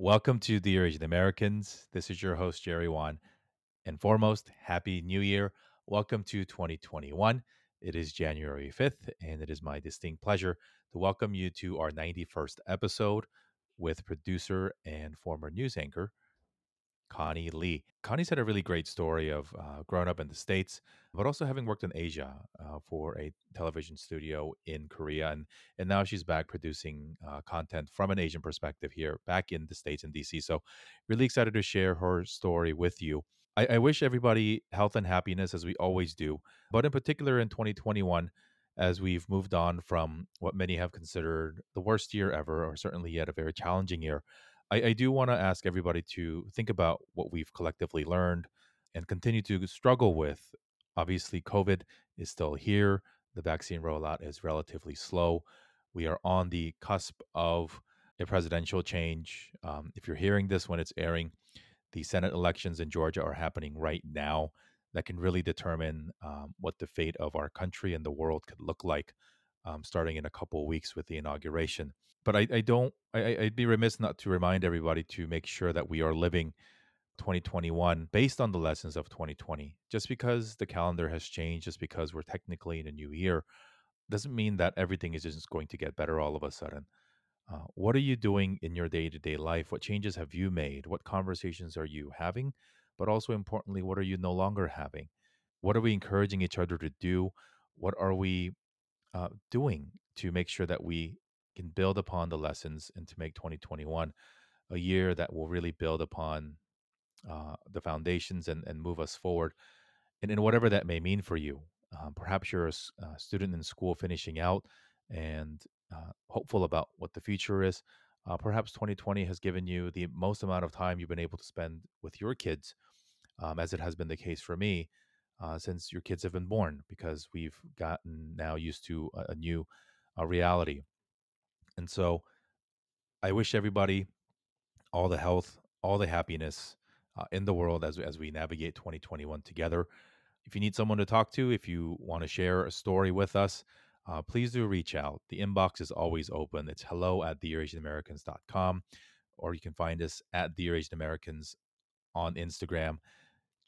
Welcome to Dear Asian Americans. This is your host, Jerry Wan. And foremost, Happy New Year. Welcome to 2021. It is January 5th, and it is my distinct pleasure to welcome you to our 91st episode with producer and former news anchor, Connie Lee. Connie's had a really great story of growing up in the States, but also having worked in Asia for a television studio in Korea. And now she's back producing content from an Asian perspective here back in the States in DC. So really excited to share her story with you. I wish everybody health and happiness as we always do, but in particular in 2021, as we've moved on from what many have considered the worst year ever, or certainly yet a very challenging year, I do want to ask everybody to think about what we've collectively learned and continue to struggle with. Obviously, COVID is still here. The vaccine rollout is relatively slow. We are on the cusp of a presidential change. If you're hearing this when it's airing, the Senate elections in Georgia are happening right now. That can really determine what the fate of our country and the world could look like starting in a couple of weeks with the inauguration. But I'd be remiss not to remind everybody to make sure that we are living 2021 based on the lessons of 2020. Just because the calendar has changed, just because we're technically in a new year, doesn't mean that everything is just going to get better all of a sudden. What are you doing in your day-to-day life? What changes have you made? What conversations are you having? But also importantly, what are you no longer having? What are we encouraging each other to do? What are we doing to make sure that we can build upon the lessons and to make 2021 a year that will really build upon the foundations and move us forward? And in whatever that may mean for you, perhaps you're a student in school finishing out and hopeful about what the future is. Perhaps 2020 has given you the most amount of time you've been able to spend with your kids, as it has been the case for me since your kids have been born, because we've gotten now used to a new reality. And so I wish everybody all the health, all the happiness in the world as we navigate 2021 together. If you need someone to talk to, if you want to share a story with us, please do reach out. The inbox is always open. It's hello@TheEarAsianAmericans.com, or you can find us at TheEarAsianAmericans on Instagram.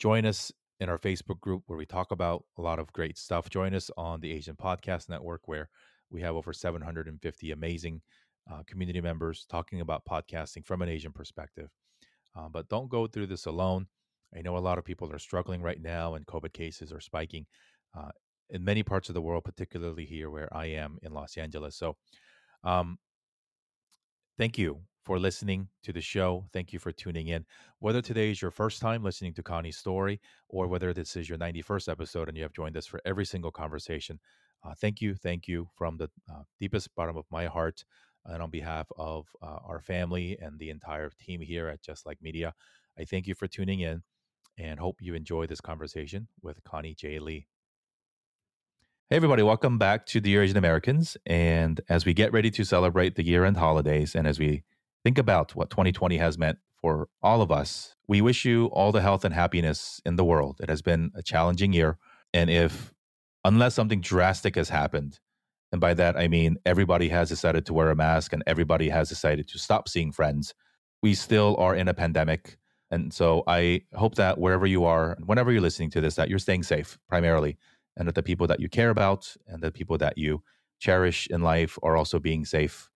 Join us in our Facebook group where we talk about a lot of great stuff. Join us on the Asian Podcast Network, where we have over 750 amazing community members talking about podcasting from an Asian perspective. But don't go through this alone. I know a lot of people are struggling right now, and COVID cases are spiking in many parts of the world, particularly here where I am in Los Angeles. So thank you for listening to the show. Thank you for tuning in. Whether today is your first time listening to Connie's story, or whether this is your 91st episode and you have joined us for every single conversation, thank you from the deepest bottom of my heart, and on behalf of our family and the entire team here at Just Like Media. I thank you for tuning in and hope you enjoy this conversation with Connie J. Lee. Hey, everybody. Welcome back to Dear Asian Americans. And as we get ready to celebrate the year-end holidays, and as we think about what 2020 has meant for all of us, we wish you all the health and happiness in the world. It has been a challenging year. And unless something drastic has happened, and by that I mean everybody has decided to wear a mask and everybody has decided to stop seeing friends, we still are in a pandemic. And so I hope that wherever you are, whenever you're listening to this, that you're staying safe primarily, and that the people that you care about and the people that you cherish in life are also being safe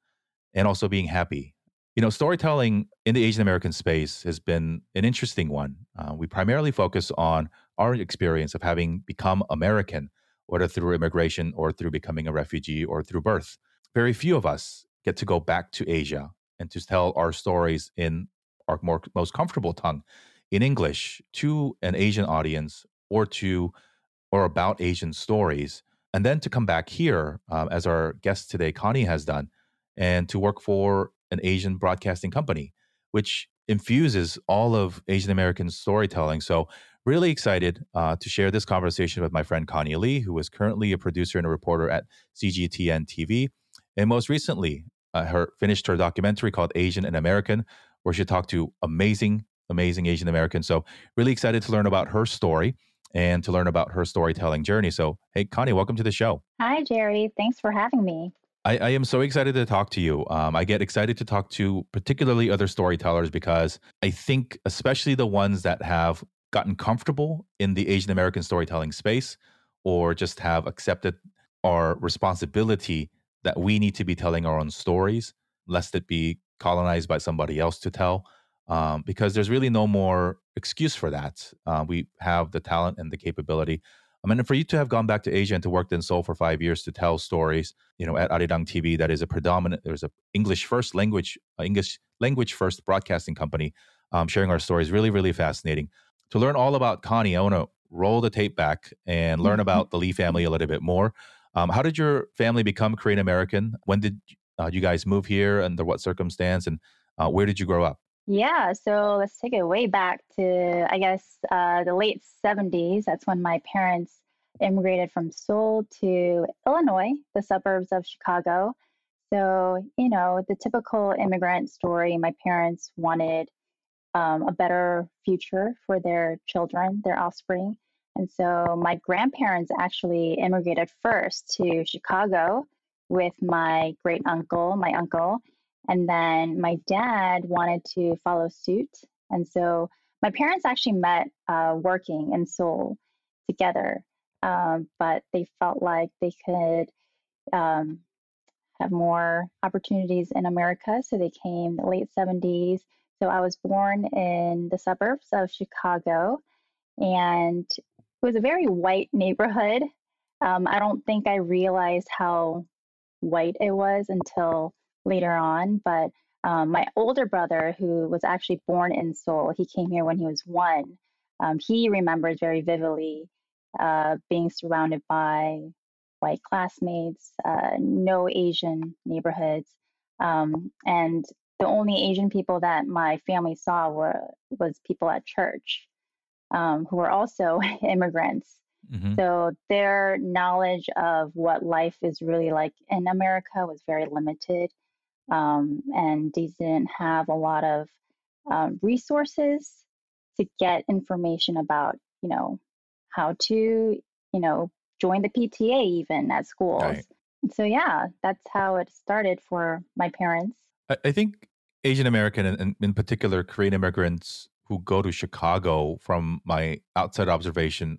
and also being happy. You know, storytelling in the Asian American space has been an interesting one. We primarily focus on our experience of having become American, whether through immigration or through becoming a refugee or through birth. Very few of us get to go back to Asia and to tell our stories in our most comfortable tongue, in English, to an Asian audience or about Asian stories. And then to come back here, as our guest today, Connie, has done, and to work for an Asian broadcasting company, which infuses all of Asian American storytelling. So really excited to share this conversation with my friend Connie Lee, who is currently a producer and a reporter at CGTN TV. And most recently, finished her documentary called Asian and American, where she talked to amazing, amazing Asian Americans. So really excited to learn about her story and to learn about her storytelling journey. So, hey, Connie, welcome to the show. Hi, Jerry. Thanks for having me. I am so excited to talk to you. I get excited to talk to particularly other storytellers because I think especially the ones that have gotten comfortable in the Asian American storytelling space or just have accepted our responsibility that we need to be telling our own stories, lest it be colonized by somebody else to tell, because there's really no more excuse for that. We have the talent and the capability. I mean, for you to have gone back to Asia and to worked in Seoul for 5 years to tell stories, you know, at Arirang TV, that is a predominant, there's a English language first broadcasting company sharing our stories, really, really fascinating. To learn all about Connie, I want to roll the tape back and learn about the Lee family a little bit more. How did your family become Korean American? When did you guys move here? Under what circumstance? And where did you grow up? Yeah, so let's take it way back to, I guess, the late 70s. That's when my parents immigrated from Seoul to Illinois, the suburbs of Chicago. So, you know, the typical immigrant story. My parents wanted a better future for their children, their offspring. And so my grandparents actually immigrated first to Chicago with my great uncle, my uncle. And then my dad wanted to follow suit. And so my parents actually met working in Seoul together, but they felt like they could have more opportunities in America. So they came in the late 70s. So I was born in the suburbs of Chicago, and it was a very white neighborhood. I don't think I realized how white it was until later on, but my older brother, who was actually born in Seoul, he came here when he was one. He remembers very vividly being surrounded by white classmates, no Asian neighborhoods, and the only Asian people that my family saw was people at church, who were also immigrants. Mm-hmm. So their knowledge of what life is really like in America was very limited. And they didn't have a lot of resources to get information about, you know, how to, you know, join the PTA even at schools. Right. So yeah, that's how it started for my parents. I think Asian American and in particular Korean immigrants who go to Chicago, from my outside observation,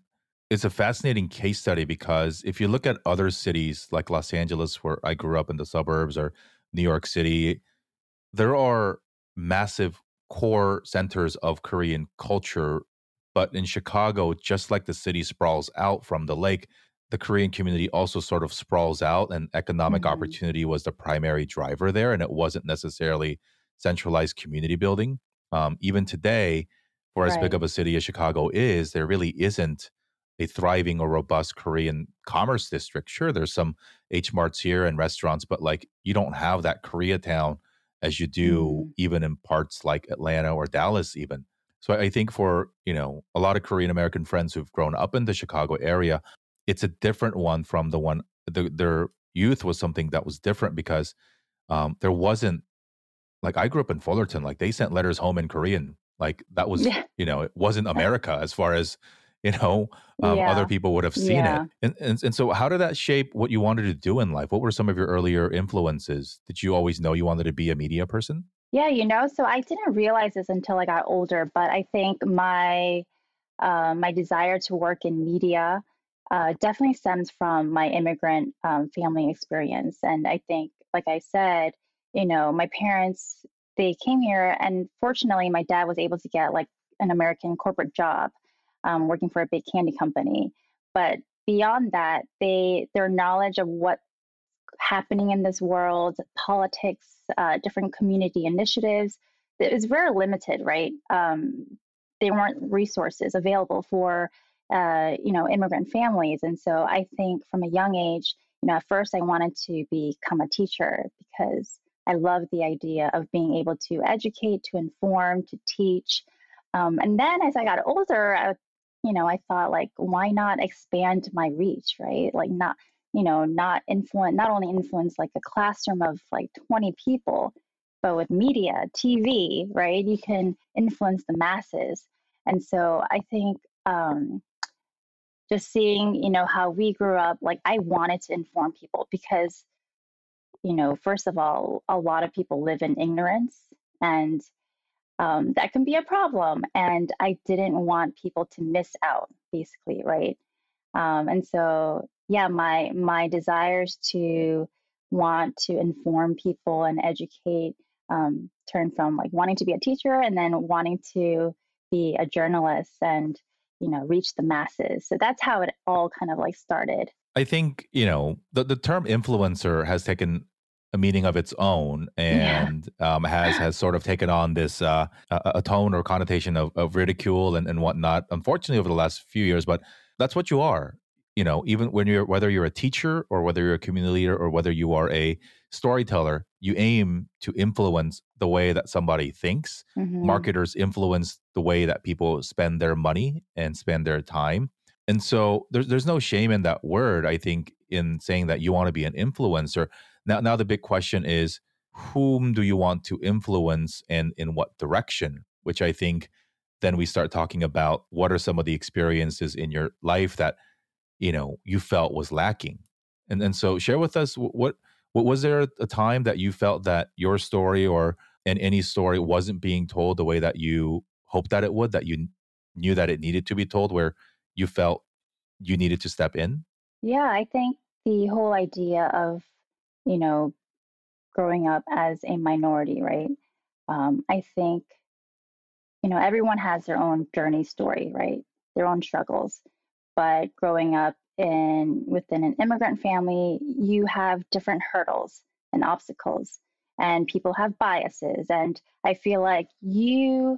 is a fascinating case study, because if you look at other cities like Los Angeles, where I grew up in the suburbs, or New York City, there are massive core centers of Korean culture. But in Chicago, just like the city sprawls out from the lake, the Korean community also sort of sprawls out, and economic opportunity was the primary driver there. And it wasn't necessarily centralized community building. Even today, for as big of a city as Chicago is, there really isn't a thriving or robust Korean commerce district. Sure, there's some H-marts here and restaurants, but like you don't have that Koreatown as you do even in parts like Atlanta or Dallas even. So I think for, you know, a lot of Korean American friends who've grown up in the Chicago area, it's a different one from the one, their youth was something that was different, because there wasn't, like I grew up in Fullerton, like they sent letters home in Korean. Like that was, you know, it wasn't America as far as, you know, other people would have seen it. And so how did that shape what you wanted to do in life? What were some of your earlier influences? Did you always know you wanted to be a media person? Yeah, you know, so I didn't realize this until I got older, but I think my my desire to work in media definitely stems from my immigrant family experience. And I think, like I said, you know, my parents, they came here, and fortunately, my dad was able to get like an American corporate job, working for a big candy company. But beyond that, their knowledge of what's happening in this world, politics, different community initiatives, it was very limited, right? There weren't resources available for, you know, immigrant families. And so I think from a young age, you know, at first I wanted to become a teacher because I loved the idea of being able to educate, to inform, to teach. And then as I got older, you know, I thought, like, why not expand my reach, right? Like, not, you know, not only influence like a classroom of like 20 people, but with media, TV, right? You can influence the masses. And so I think just seeing, you know, how we grew up, like I wanted to inform people because, first of all, a lot of people live in ignorance, and that can be a problem. And I didn't want people to miss out, basically, right? And so, yeah, my desires to want to inform people and educate turned from like wanting to be a teacher and then wanting to be a journalist and, reach the masses. So that's how it all kind of like started. I think, the term influencer has taken a meaning of its own and has sort of taken on this a tone or connotation of ridicule and whatnot, unfortunately, over the last few years. But that's what you are, even when whether you're a teacher or whether you're a community leader or whether you are a storyteller, you aim to influence the way that somebody thinks. Mm-hmm. Marketers influence the way that people spend their money and spend their time. And so there's no shame in that word, I think, in saying that you want to be an influencer. Now the big question is, whom do you want to influence and in what direction? Which I think then we start talking about what are some of the experiences in your life that, you felt was lacking. And so share with us, what was there a time that you felt that your story or any story wasn't being told the way that you hoped that it would, that you knew that it needed to be told, where you felt you needed to step in? Yeah, I think the whole idea of, growing up as a minority, right? I think, everyone has their own journey story, right? Their own struggles. But growing up within an immigrant family, you have different hurdles and obstacles, and people have biases. And I feel like people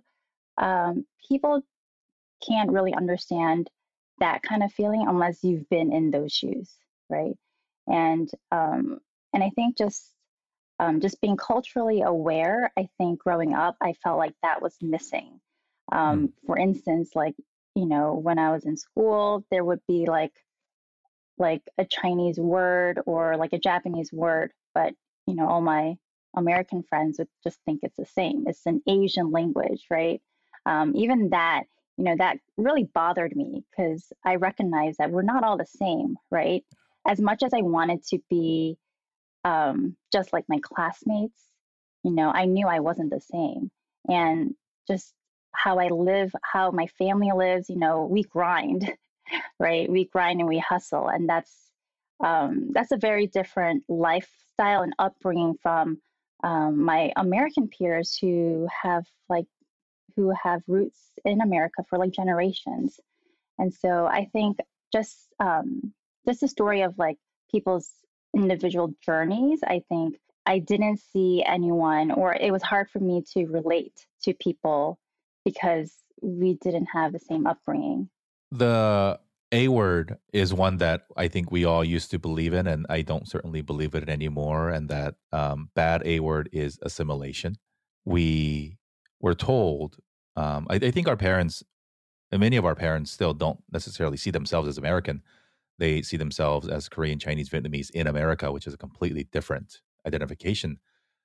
can't really understand that kind of feeling unless you've been in those shoes, right? And I think just being culturally aware, I think growing up, I felt like that was missing. For instance, like, when I was in school, there would be like a Chinese word or like a Japanese word, but, all my American friends would just think it's the same. It's an Asian language, right? Even that, that really bothered me because I recognize that we're not all the same, right? As much as I wanted to be just like my classmates, I knew I wasn't the same. And just how I live, how my family lives, we grind, right? We grind and we hustle. And that's a very different lifestyle and upbringing from my American peers who have roots in America for like generations. And so I think just the story of like people's individual journeys, I think I didn't see anyone, or it was hard for me to relate to people because we didn't have the same upbringing. The A word is one that I think we all used to believe in, and I don't certainly believe it anymore. And that bad A word is assimilation. We were told, I think our parents, and many of our parents still don't necessarily see themselves as American. They see themselves as Korean, Chinese, Vietnamese in America, which is a completely different identification.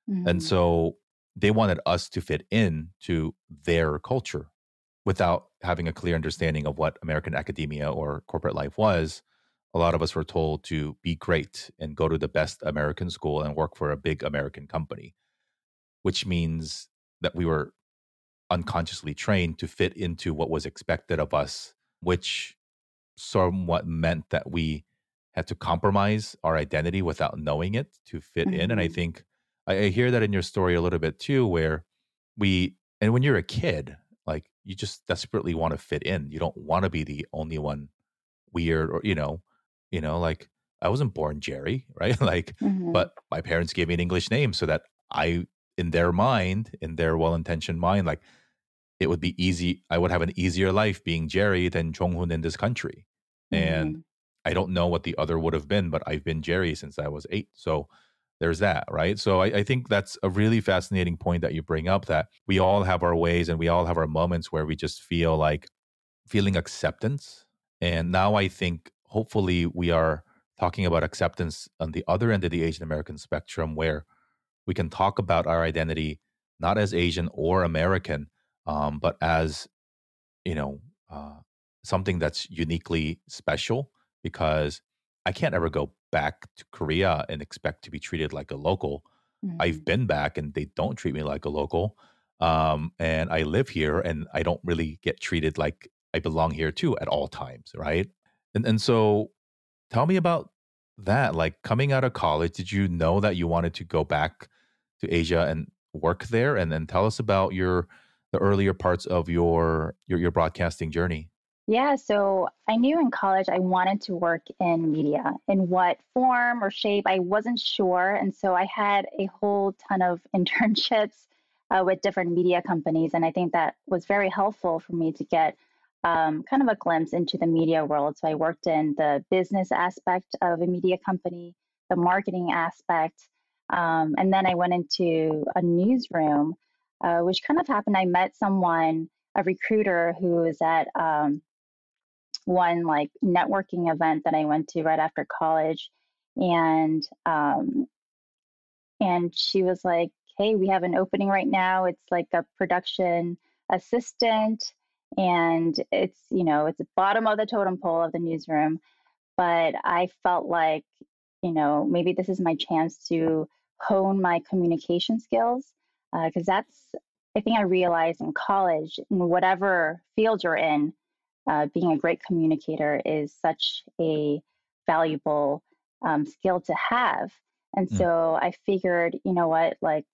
Mm-hmm. And so they wanted us to fit in to their culture without having a clear understanding of what American academia or corporate life was. A lot of us were told to be great and go to the best American school and work for a big American company, which means that we were unconsciously trained to fit into what was expected of us, which somewhat meant that we had to compromise our identity without knowing it to fit in. And I think I hear that in your story a little bit too, where when you're a kid, like you just desperately want to fit in. You don't want to be the only one weird or, like I wasn't born Jerry, right? But my parents gave me an English name so that I, in their well-intentioned mind, like it would be easy. I would have an easier life being Jerry than Chonghun in this country. And I don't know what the other would have been, but I've been Jerry since I was 8. So there's that, right? So I think that's a really fascinating point that you bring up, that we all have our ways and we all have our moments where we just feel like feeling acceptance. And now I think hopefully we are talking about acceptance on the other end of the Asian American spectrum, where we can talk about our identity, not as Asian or American, but as, something that's uniquely special because I can't ever go back to Korea and expect to be treated like a local. Mm-hmm. I've been back and they don't treat me like a local. And I live here and I don't really get treated like I belong here too at all times, right? And so tell me about that. Like coming out of college, did you know that you wanted to go back to Asia and work there? And then tell us about the earlier parts of your broadcasting journey. Yeah, so I knew in college I wanted to work in media. In what form or shape, I wasn't sure. And so I had a whole ton of internships with different media companies. And I think that was very helpful for me to get kind of a glimpse into the media world. So I worked in the business aspect of a media company, the marketing aspect. And then I went into a newsroom, which kind of happened. I met someone, a recruiter who was at one like networking event that I went to right after college. And she was like, hey, we have an opening right now. It's like a production assistant. And it's, you know, it's the bottom of the totem pole of the newsroom. But I felt like, you know, maybe this is my chance to hone my communication skills. Because that's, I think I realized in college, in whatever field you're in, being a great communicator is such a valuable skill to have. And so I figured, you know what, like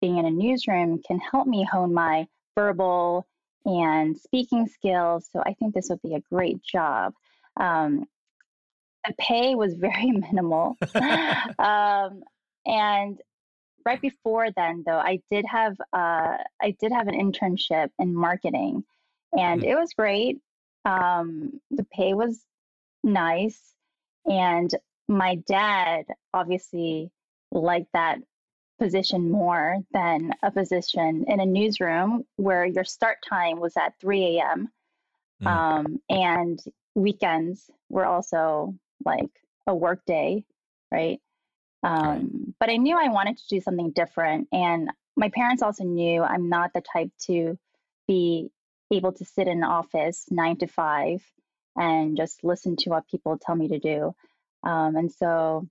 being in a newsroom can help me hone my verbal and speaking skills. So I think this would be a great job. The pay was very minimal. And right before then, though, I did have an internship in marketing, and it was great. The pay was nice, and my dad obviously liked that position more than a position in a newsroom where your start time was at 3 a.m. And weekends were also like a work day, right? But I knew I wanted to do something different. And my parents also knew I'm not the type to be able to sit in an office 9 to 5 and just listen to what people tell me to do. And so,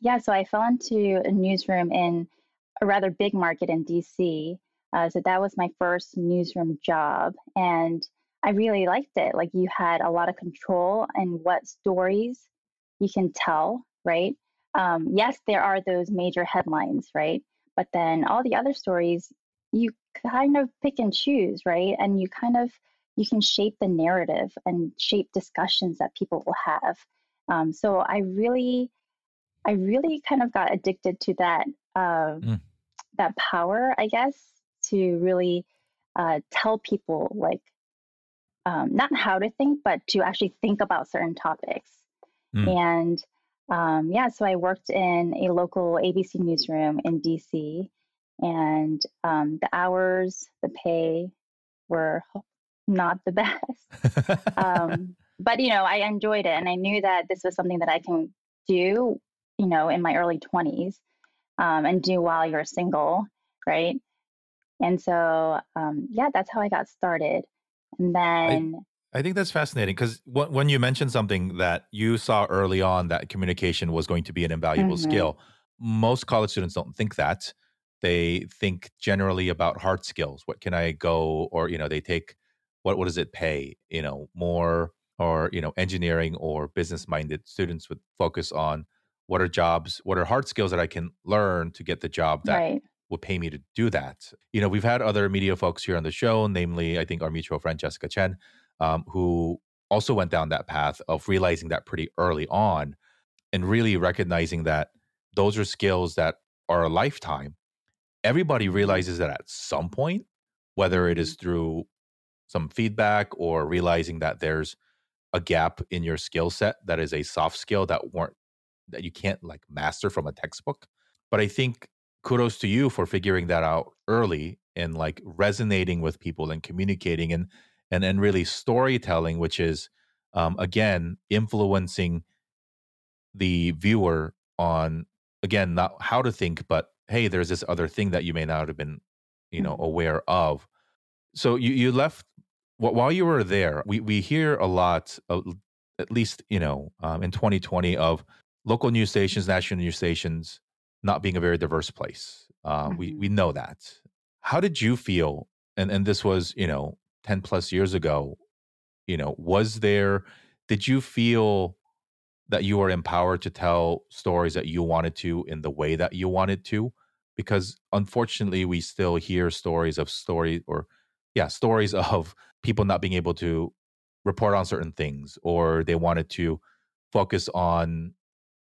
yeah, so I fell into a newsroom in a rather big market in DC. So that was my first newsroom job. And I really liked it. Like you had a lot of control in what stories you can tell, right? Yes, there are those major headlines, right? But then all the other stories, you kind of pick and choose, right? And you can shape the narrative and shape discussions that people will have. So I really kind of got addicted to that, that power, I guess, to really tell people like, not how to think, but to actually think about certain topics. And so I worked in a local ABC newsroom in DC, and the hours, the pay were not the best. But, you know, I enjoyed it, and I knew that this was something that I can do, you know, in my early 20s and do while you're single, right? And so, that's how I got started. And then... I think that's fascinating because when you mentioned something that you saw early on that communication was going to be an invaluable skill, most college students don't think that. They think generally about hard skills. What can I go, or, you know, they take, what does it pay, you know, more, or, you know, engineering or business-minded students would focus on what are jobs, what are hard skills that I can learn to get the job that will pay me to do that. You know, we've had other media folks here on the show, namely, I think our mutual friend, Jessica Chen, who also went down that path of realizing that pretty early on and really recognizing that those are skills that are a lifetime. Everybody realizes that at some point, whether it is through some feedback or realizing that there's a gap in your skill set that is a soft skill that you can't like master from a textbook. But I think kudos to you for figuring that out early and like resonating with people and communicating and really storytelling, which is, again, influencing the viewer on, again, not how to think, but, hey, there's this other thing that you may not have been, you know, aware of. So you left, while you were there, we hear a lot, at least, in 2020 of local news stations, national news stations not being a very diverse place. We know that. How did you feel? And this was, 10 plus years ago, did you feel that you were empowered to tell stories that you wanted to in the way that you wanted to? Because unfortunately, we still hear stories of people not being able to report on certain things, or they wanted to focus on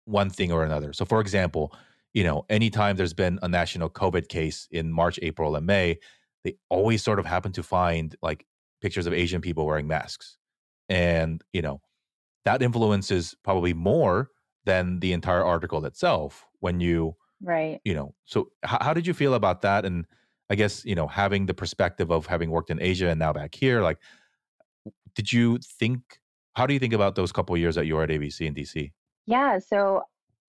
one thing or another. So for example, anytime there's been a national COVID case in March, April, and May, they always sort of happen to find like pictures of Asian people wearing masks. And, that influences probably more than the entire article itself when you, right. So how did you feel about that? And I guess, having the perspective of having worked in Asia and now back here, like, how do you think about those couple of years that you were at ABC in DC? Yeah. So,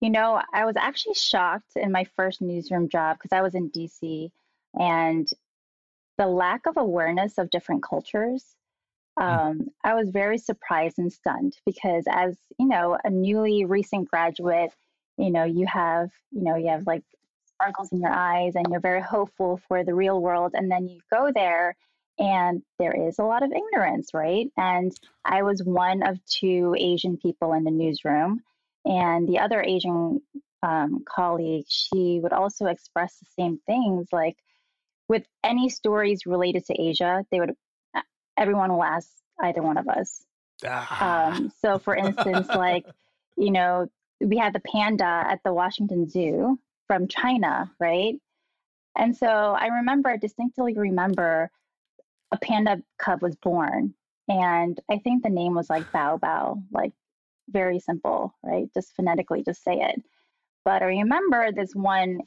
I was actually shocked in my first newsroom job because I was in DC, and the lack of awareness of different cultures. I was very surprised and stunned because as, a newly recent graduate, you have like sparkles in your eyes and you're very hopeful for the real world. And then you go there and there is a lot of ignorance, right? And I was one of two Asian people in the newsroom, and the other Asian colleague, she would also express the same things. Like with any stories related to Asia, everyone will ask either one of us. So for instance, we had the panda at the Washington Zoo from China, right? And so I distinctly remember a panda cub was born, and I think the name was like Bao Bao, like very simple, right? Just phonetically, just say it. But I remember this one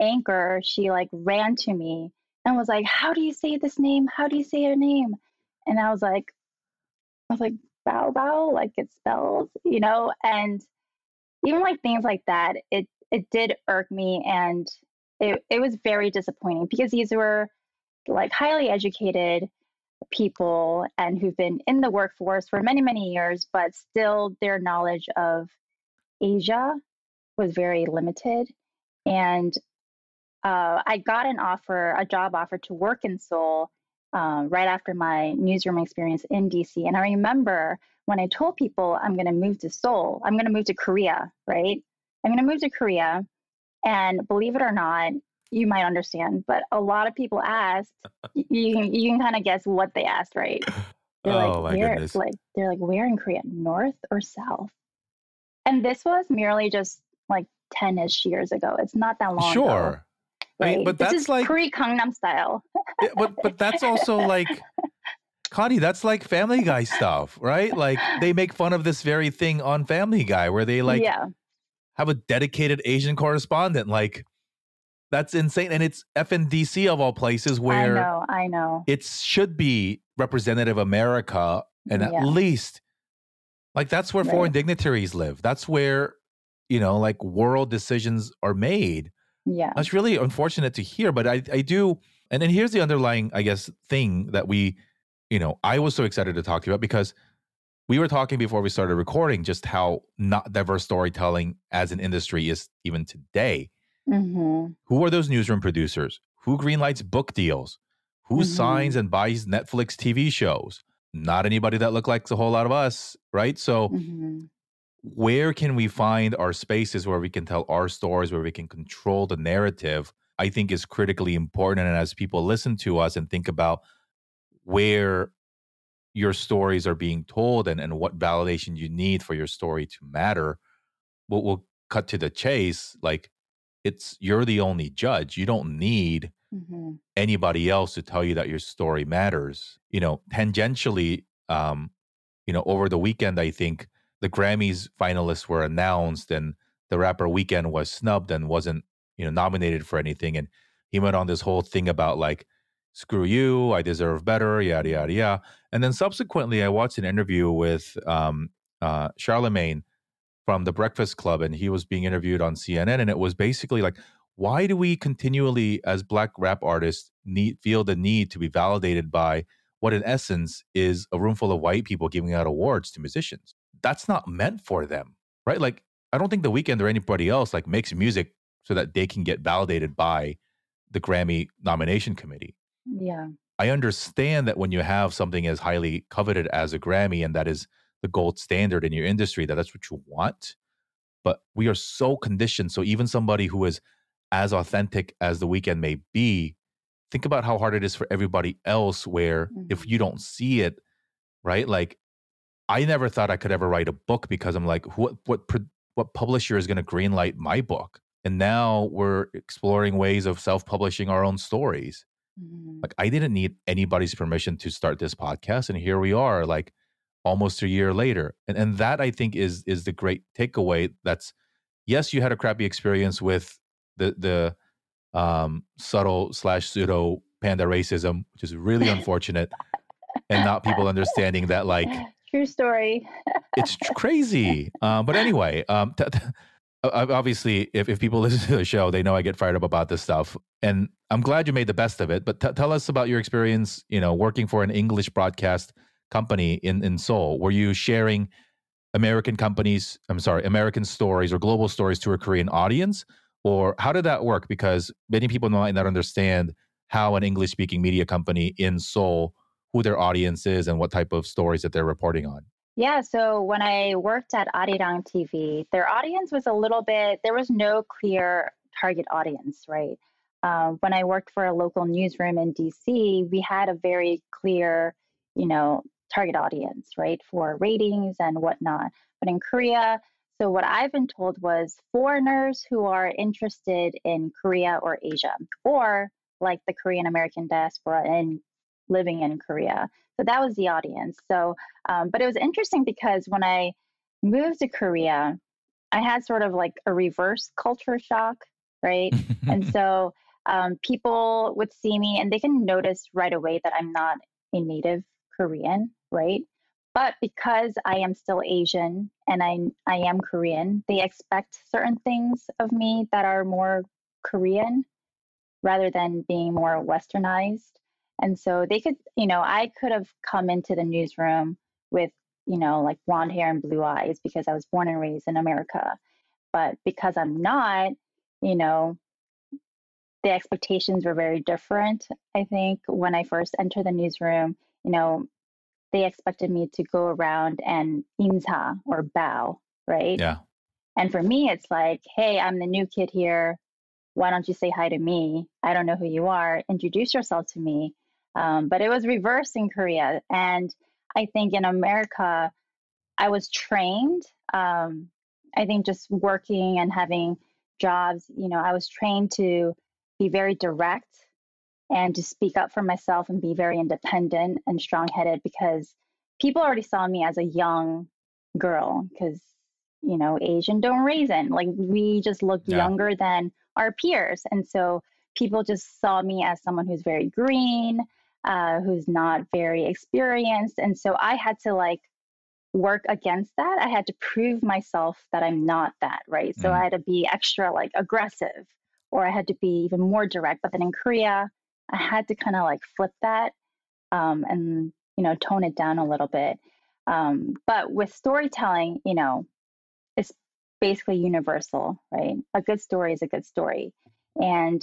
anchor, she like ran to me and was like, how do you say this name? How do you say your name? And I was like, Bao Bao, like it's spelled, and even like things like that, it did irk me, and it was very disappointing because these were like highly educated people and who've been in the workforce for many, many years, but still their knowledge of Asia was very limited. And I got a job offer to work in Seoul right after my newsroom experience in DC. And I remember when I told people I'm going to move to Seoul, I'm going to move to Korea, right? I'm going to move to Korea. And believe it or not, you might understand, but a lot of people asked, you can kind of guess what they asked, right? They're goodness. They're like, where in Korea, north or south? And this was merely just like 10-ish years ago. It's not that long ago. Sure. Right? But that's like pre-Gangnam Style. Yeah, but that's also like, Connie, that's like Family Guy stuff, right? Like they make fun of this very thing on Family Guy where they like have a dedicated Asian correspondent. Like that's insane. And it's FNDC of all places where I know. It should be representative America. And at least like that's where foreign dignitaries live. That's where, like world decisions are made. Yeah, that's really unfortunate to hear, but I do. And then here's the underlying, I guess, thing that we, I was so excited to talk to you about because we were talking before we started recording just how not diverse storytelling as an industry is even today. Mm-hmm. Who are those newsroom producers? Who greenlights book deals? Who signs and buys Netflix TV shows? Not anybody that looks like a whole lot of us, right? So where can we find our spaces where we can tell our stories, where we can control the narrative, I think is critically important. And as people listen to us and think about where your stories are being told and what validation you need for your story to matter, we'll cut to the chase. Like you're the only judge. You don't need anybody else to tell you that your story matters. Tangentially, over the weekend, I think, the Grammys finalists were announced and the rapper Weeknd was snubbed and wasn't, nominated for anything. And he went on this whole thing about like, screw you, I deserve better, yada, yada, yada. And then subsequently, I watched an interview with Charlemagne from The Breakfast Club, and he was being interviewed on CNN. And it was basically like, why do we continually, as Black rap artists, feel the need to be validated by what in essence is a room full of white people giving out awards to musicians? that's not meant for them, right? Like, I don't think The Weeknd or anybody else like makes music so that they can get validated by the Grammy nomination committee. Yeah. I understand that when you have something as highly coveted as a Grammy, and that is the gold standard in your industry, that that's what you want. But we are so conditioned. So even somebody who is as authentic as The Weeknd may be, think about how hard it is for everybody else where if you don't see it, right? Like, I never thought I could ever write a book because I'm like, what publisher is going to greenlight my book? And now we're exploring ways of self-publishing our own stories. Mm-hmm. Like, I didn't need anybody's permission to start this podcast. And here we are, like, almost a year later. And that, I think, is the great takeaway. That's, yes, you had a crappy experience with the subtle / pseudo panda racism, which is really unfortunate, and not people understanding that, like, true story. It's crazy. But anyway, obviously, if people listen to the show, they know I get fired up about this stuff. And I'm glad you made the best of it. But tell us about your experience, working for an English broadcast company in Seoul. Were you sharing American stories or global stories to a Korean audience? Or how did that work? Because many people might not understand how an English-speaking media company in Seoul, who their audience is and what type of stories that they're reporting on. Yeah, so when I worked at Arirang TV, their audience was there was no clear target audience, right? When I worked for a local newsroom in DC, we had a very clear, target audience, right, for ratings and whatnot. But in Korea, so what I've been told was foreigners who are interested in Korea or Asia, or like the Korean American diaspora and living in Korea. So that was the audience. So, but it was interesting because when I moved to Korea, I had sort of like a reverse culture shock, right? And so people would see me and they can notice right away that I'm not a native Korean, right? But because I am still Asian and I am Korean, they expect certain things of me that are more Korean rather than being more Westernized. And so they could, I could have come into the newsroom with, like blonde hair and blue eyes because I was born and raised in America. But because I'm not, the expectations were very different. I think when I first entered the newsroom, they expected me to go around and insa or bow, right? Yeah. And for me, it's like, hey, I'm the new kid here. Why don't you say hi to me? I don't know who you are. Introduce yourself to me. But it was reversed in Korea. And I think in America, I was trained. I think just working and having jobs, I was trained to be very direct and to speak up for myself and be very independent and strong-headed because people already saw me as a young girl because, Asian don't raisin. Like, we just looked younger than our peers. And so people just saw me as someone who's very green, who's not very experienced. And so I had to like work against that. I had to prove myself that I'm not that, right? So I had to be extra like aggressive, or I had to be even more direct. But then in Korea, I had to kind of like flip that and, tone it down a little bit. But with storytelling, it's basically universal, right? A good story is a good story. And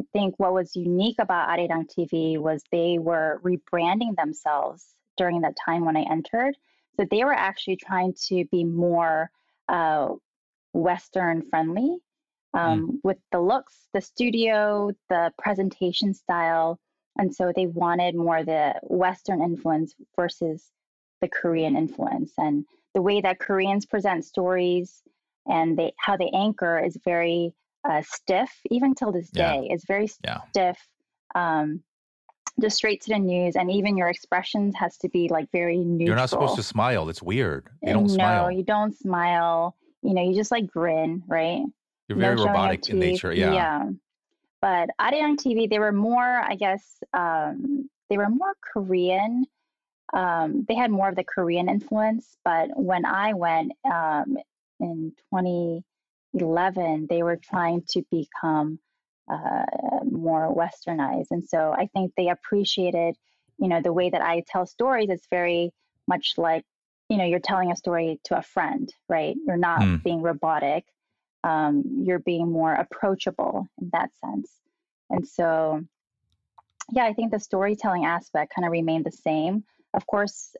I think what was unique about Arirang TV was they were rebranding themselves during that time when I entered. So they were actually trying to be more Western friendly with the looks, the studio, the presentation style. And so they wanted more the Western influence versus the Korean influence. And the way that Koreans present stories and how they anchor is very stiff, even till this day. It's very stiff, just straight to the news. And even your expressions has to be like very neutral. You're not supposed to smile. It's weird. You don't smile. No, you don't smile. You just like grin, right? You're very robotic in nature. Yeah. But Arirang TV, they were more, I guess, they were more Korean. They had more of the Korean influence. But when I went in 2011, they were trying to become more Westernized. And so I think they appreciated, the way that I tell stories is very much like, you know, you're telling a story to a friend, right? You're not being robotic. You're being more approachable in that sense. And so, yeah, I think the storytelling aspect kind of remained the same. Of course,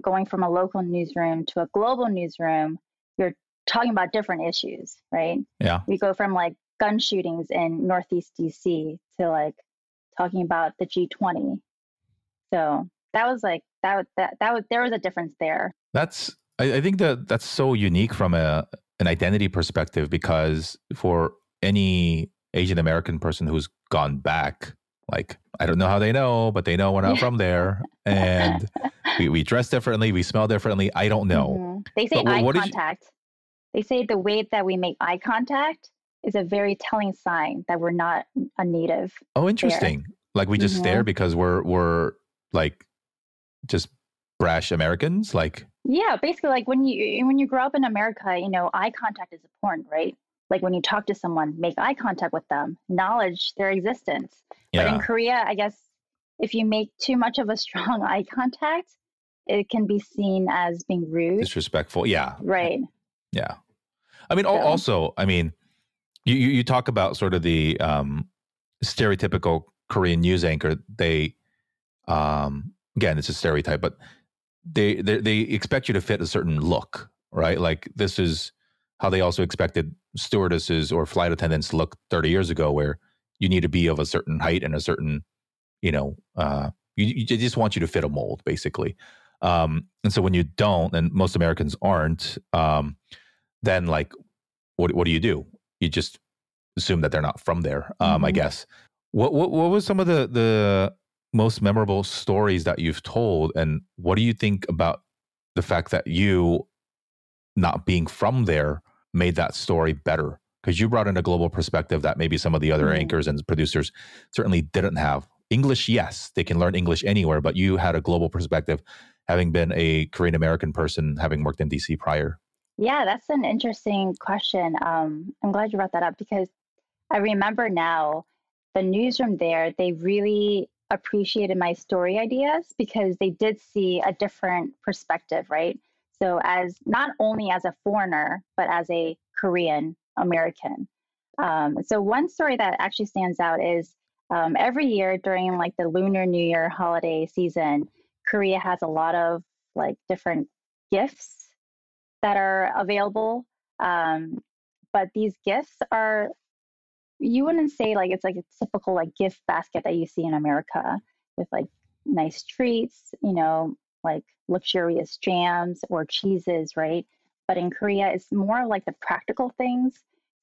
going from a local newsroom to a global newsroom, you're talking about different issues, right? Yeah. We go from like gun shootings in Northeast DC to like talking about the G20. So that was like, that was, there was a difference there. That's, I think that's so unique from an identity perspective, because for any Asian American person who's gone back, like, I don't know how they know, but they know we're not from there. And we dress differently. We smell differently. I don't know. Mm-hmm. They say eye contact. They say the way that we make eye contact is a very telling sign that we're not a native. Oh, interesting. There. Like we just stare because we're like just brash Americans. Like, yeah, basically like when you grow up in America, you know, eye contact is important, right? Like when you talk to someone, make eye contact with them, acknowledge their existence. Yeah. But in Korea, I guess if you make too much of a strong eye contact, it can be seen as being rude. Disrespectful. Yeah. Right. Yeah. I mean, also, I mean, you talk about sort of the stereotypical Korean news anchor. They, again, it's a stereotype, but they expect you to fit a certain look, right? Like this is how they also expected stewardesses or flight attendants to look 30 years ago, where you need to be of a certain height and a certain, you know, they just want you to fit a mold, basically. And so when you don't, and most Americans aren't, then like, what do you do? You just assume that they're not from there, I guess. What was some of the most memorable stories that you've told? And what do you think about the fact that you not being from there made that story better? Because you brought in a global perspective that maybe some of the other anchors and producers certainly didn't have. English, yes, they can learn English anywhere, but you had a global perspective, having been a Korean American person, having worked in DC prior. Yeah, that's an interesting question. I'm glad you brought that up, because I remember now the newsroom there, they really appreciated my story ideas because they did see a different perspective, right? So as not only as a foreigner, but as a Korean American. So one story that actually stands out is every year during like the Lunar New Year holiday season, Korea has a lot of like different gifts that are available, but these gifts are, you wouldn't say like it's like a typical like gift basket that you see in America with like nice treats, you know, like luxurious jams or cheeses, right? But in Korea, it's more like the practical things.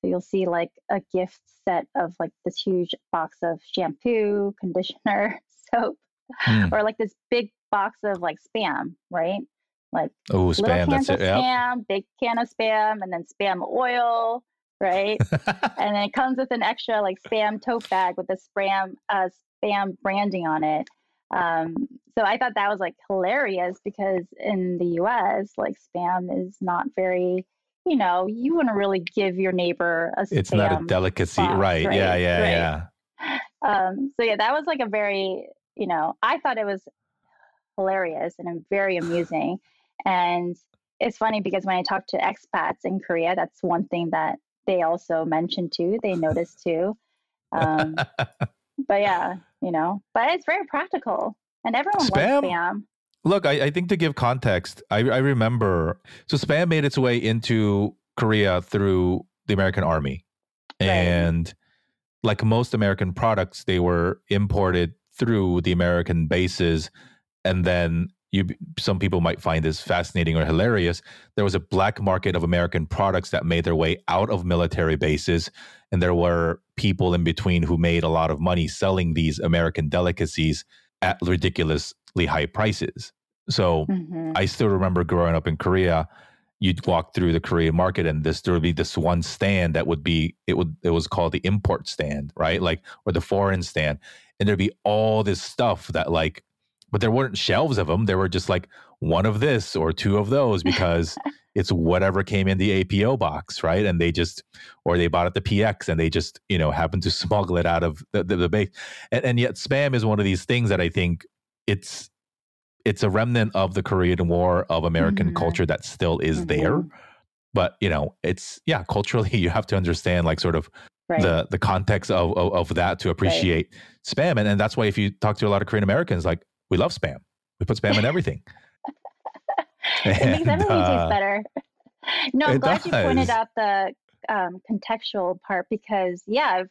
So you'll see like a gift set of like this huge box of shampoo, conditioner, soap, or like this big box of like Spam, right? Like, oh, Spam, that's it. Yeah. Spam, big can of Spam, and then Spam oil, right? And then it comes with an extra like Spam tote bag with the Spam branding on it. So I thought that was like hilarious, because in the US, like Spam is not very, you know, you wouldn't really give your neighbor a Spam. It's not a delicacy, box, right? Right? Yeah. So yeah, that was like a very, you know, I thought it was hilarious and very amusing. And it's funny because when I talk to expats in Korea, that's one thing that they also mention too. They notice too. But yeah, you know, but it's very practical and everyone loves Spam. Look, I think to give context, I remember, so Spam made its way into Korea through the American Army. Right. And like most American products, they were imported through the American bases. And then some people might find this fascinating or hilarious. There was a black market of American products that made their way out of military bases. And there were people in between who made a lot of money selling these American delicacies at ridiculously high prices. So I still remember growing up in Korea, you'd walk through the Korean market and there would be this one stand that would be, it was called the import stand, right? Like, or the foreign stand. And there'd be all this stuff that like, but there weren't shelves of them. There were just like one of this or two of those, because it's whatever came in the APO box, right? And they bought at the PX and they just, you know, happened to smuggle it out of the base. And yet Spam is one of these things that I think it's it's a remnant of the Korean War, of American culture that still is there. But, you know, it's, yeah, culturally, you have to understand, like, sort of the context of that to appreciate spam. And that's why if you talk to a lot of Korean Americans, like, we love spam. We put spam in everything. It makes everything taste better. No, I'm glad you pointed out the contextual part, because, yeah,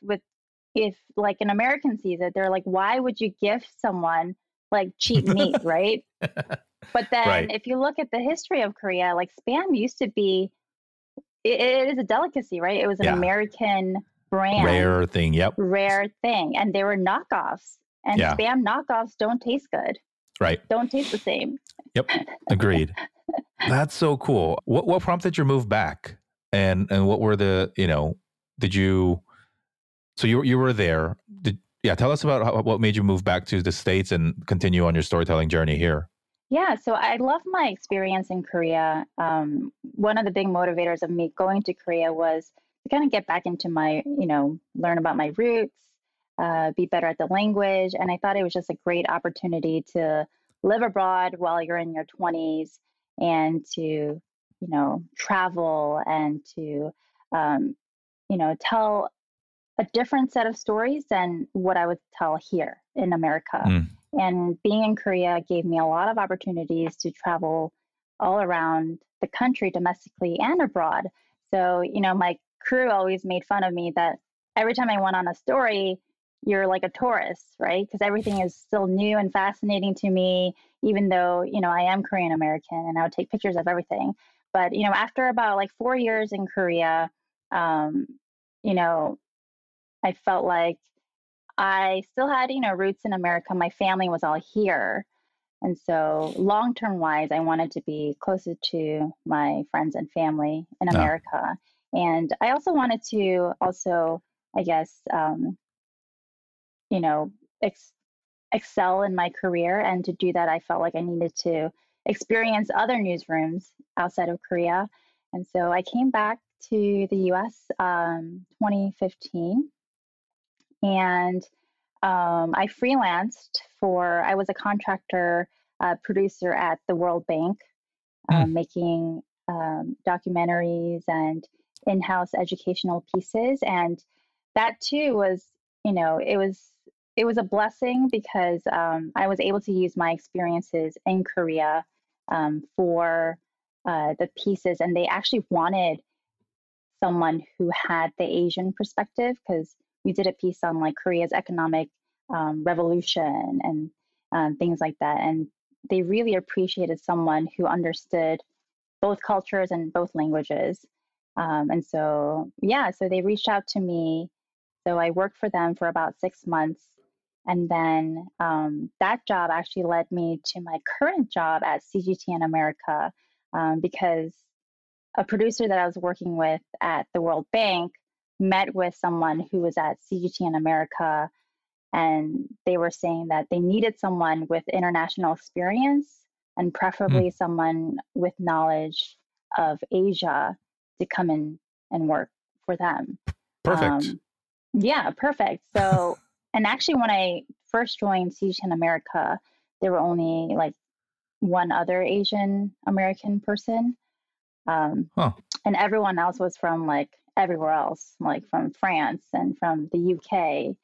if like an American sees it, they're like, why would you gift someone like cheap meat, right? But then if you look at the history of Korea, like spam used to be, it is a delicacy, right? It was an American brand. Rare thing, yep. Rare thing. And they were knockoffs. And spam knockoffs don't taste good. Right. Don't taste the same. Yep. Agreed. That's so cool. What prompted your move back? And what were the, you know, did you, so you were there. Tell us about what made you move back to the States and continue on your storytelling journey here. Yeah, so I love my experience in Korea. One of the big motivators of me going to Korea was to kind of get back into my, you know, learn about my roots, be better at the language. And I thought it was just a great opportunity to live abroad while you're in your 20s and to, you know, travel and to, you know, tell a different set of stories than what I would tell here in America. And being in Korea gave me a lot of opportunities to travel all around the country, domestically and abroad. So, you know, my crew always made fun of me that every time I went on a story, you're like a tourist, right? Because everything is still new and fascinating to me, even though, you know, I am Korean American and I would take pictures of everything. But, you know, after about like 4 years in Korea, you know, I felt like I still had, you know, roots in America. My family was all here. And so long-term wise, I wanted to be closer to my friends and family in America. And I also wanted to I guess, you know, excel in my career. And to do that, I felt like I needed to experience other newsrooms outside of Korea. And so I came back to the U.S. 2015. And I freelanced I was a contractor producer at the World Bank, making documentaries and in-house educational pieces. And that too was, you know, it was a blessing because I was able to use my experiences in Korea for the pieces. And they actually wanted someone who had the Asian perspective because we did a piece on like Korea's economic revolution and things like that. And they really appreciated someone who understood both cultures and both languages. And so, yeah, so they reached out to me. So I worked for them for about 6 months. And then that job actually led me to my current job at CGTN America because a producer that I was working with at the World Bank met with someone who was at CGTN America, and they were saying that they needed someone with international experience and preferably someone with knowledge of Asia to come in and work for them. Perfect. Yeah, perfect. So, and actually when I first joined CGTN America, there were only like one other Asian American person. And everyone else was from like everywhere else, like from France and from the UK.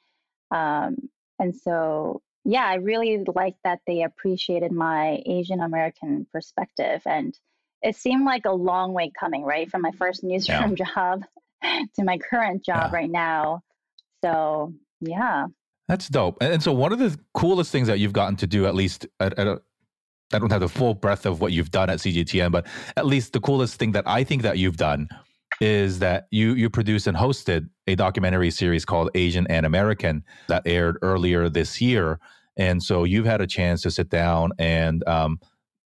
And so, yeah, I really liked that they appreciated my Asian American perspective. And it seemed like a long way coming, right? From my first newsroom job to my current job right now. So, yeah. That's dope. And so one of the coolest things that you've gotten to do, at least I don't have the full breadth of what you've done at CGTN, but at least the coolest thing that I think that you've done is that you produced and hosted a documentary series called Asian and American that aired earlier this year. And so you've had a chance to sit down and,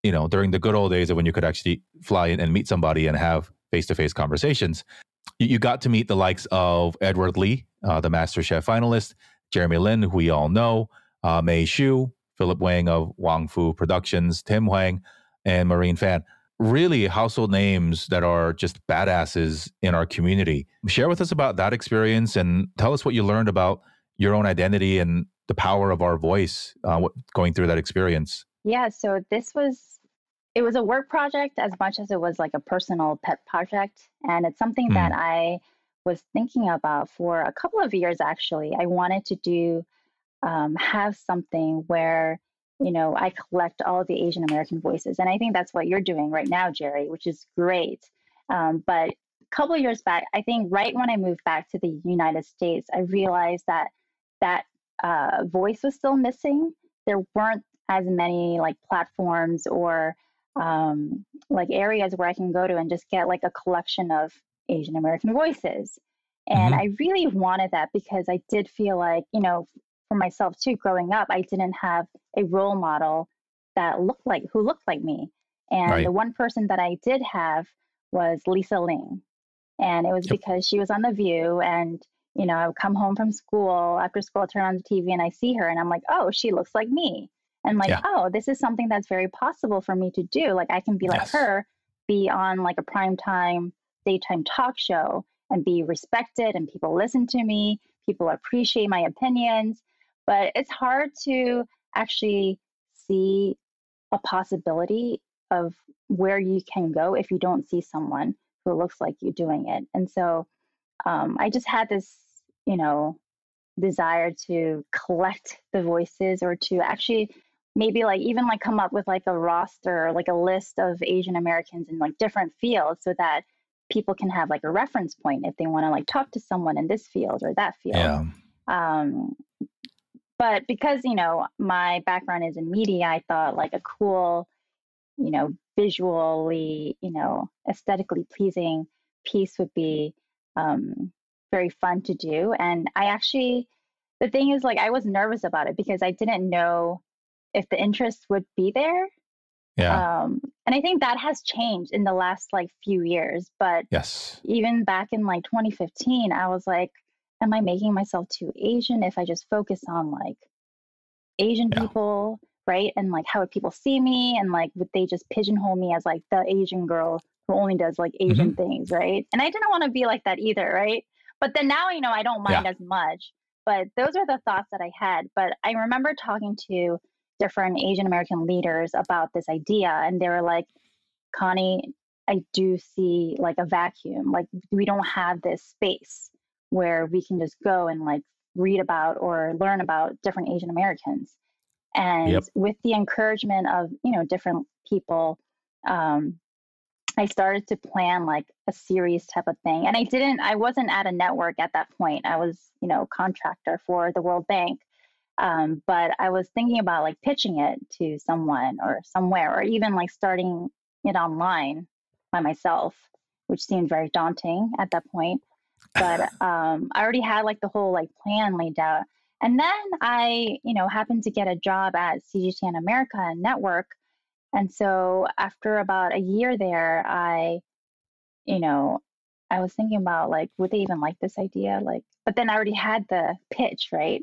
you know, during the good old days of when you could actually fly in and meet somebody and have face-to-face conversations, you got to meet the likes of Edward Lee, the MasterChef finalist, Jeremy Lin, who we all know, Mei Shu, Philip Wang of Wang Fu Productions, Tim Wang, and Maureen Fan. Really household names that are just badasses in our community. Share with us about that experience and tell us what you learned about your own identity and the power of our voice going through that experience. Yeah, so it was a work project as much as it was like a personal pet project. And it's something that I was thinking about for a couple of years, actually. I wanted to do, have something where, you know, I collect all the Asian American voices. And I think that's what you're doing right now, Jerry, which is great. But a couple of years back, I think right when I moved back to the United States, I realized that voice was still missing. There weren't as many like platforms or like areas where I can go to and just get like a collection of Asian American voices. And I really wanted that because I did feel like, you know, for myself too, growing up, I didn't have a role model who looked like me. And the one person that I did have was Lisa Ling. And it was because she was on The View, and, you know, I would come home from school, after school, I turn on the TV and I see her and I'm like, oh, she looks like me. And like, oh, this is something that's very possible for me to do. Like I can be like her, be on like a primetime, daytime talk show and be respected and people listen to me, people appreciate my opinions, but it's hard to actually see a possibility of where you can go if you don't see someone who looks like you doing it. And so I just had this, you know, desire to collect the voices, or to actually maybe like even like come up with like a roster or like a list of Asian Americans in like different fields so that people can have like a reference point if they want to like talk to someone in this field or that field. Yeah. But because, you know, my background is in media, I thought like a cool, you know, visually, you know, aesthetically pleasing piece would be very fun to do. And I actually, the thing is, like, I was nervous about it because I didn't know if the interest would be there. Yeah. And I think that has changed in the last like few years, but even back in like 2015, I was like, am I making myself too Asian if I just focus on like Asian people, right? And like, how would people see me? And like, would they just pigeonhole me as like the Asian girl who only does like Asian things, right? And I didn't want to be like that either, right? But then now, you know, I don't mind as much, but those are the thoughts that I had. But I remember talking to different Asian American leaders about this idea, and they were like, Connie, I do see like a vacuum. Like we don't have this space where we can just go and like read about or learn about different Asian Americans. And with the encouragement of, you know, different people, I started to plan like a series type of thing. And I wasn't at a network at that point. I was, you know, contractor for the World Bank. But I was thinking about like pitching it to someone or somewhere, or even like starting it online by myself, which seemed very daunting at that point. But I already had like the whole like plan laid out. And then I, you know, happened to get a job at CGTN America and Network. And so after about a year there, I was thinking about like, would they even like this idea? Like, but then I already had the pitch, right?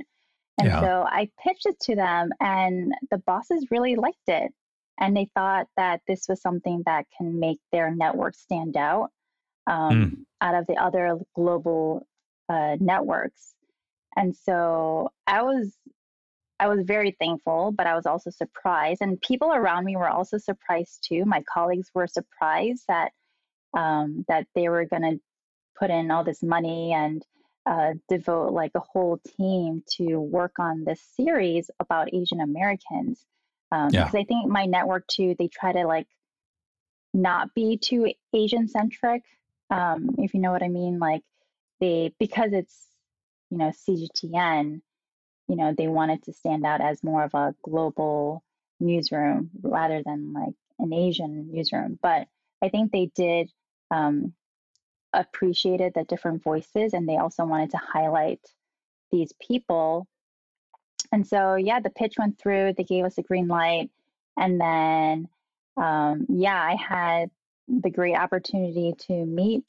And so I pitched it to them, and the bosses really liked it. And they thought that this was something that can make their network stand out out of the other global networks. And so I was very thankful, but I was also surprised. And people around me were also surprised too. My colleagues were surprised that that they were going to put in all this money and devote like a whole team to work on this series about Asian Americans. Because I think my network too, they try to like not be too Asian centric, if you know what I mean. Like because it's, you know, CGTN, you know, they wanted to stand out as more of a global newsroom rather than like an Asian newsroom. But I think they did appreciated the different voices, and they also wanted to highlight these people. And so, yeah, the pitch went through, they gave us a green light. And then, I had the great opportunity to meet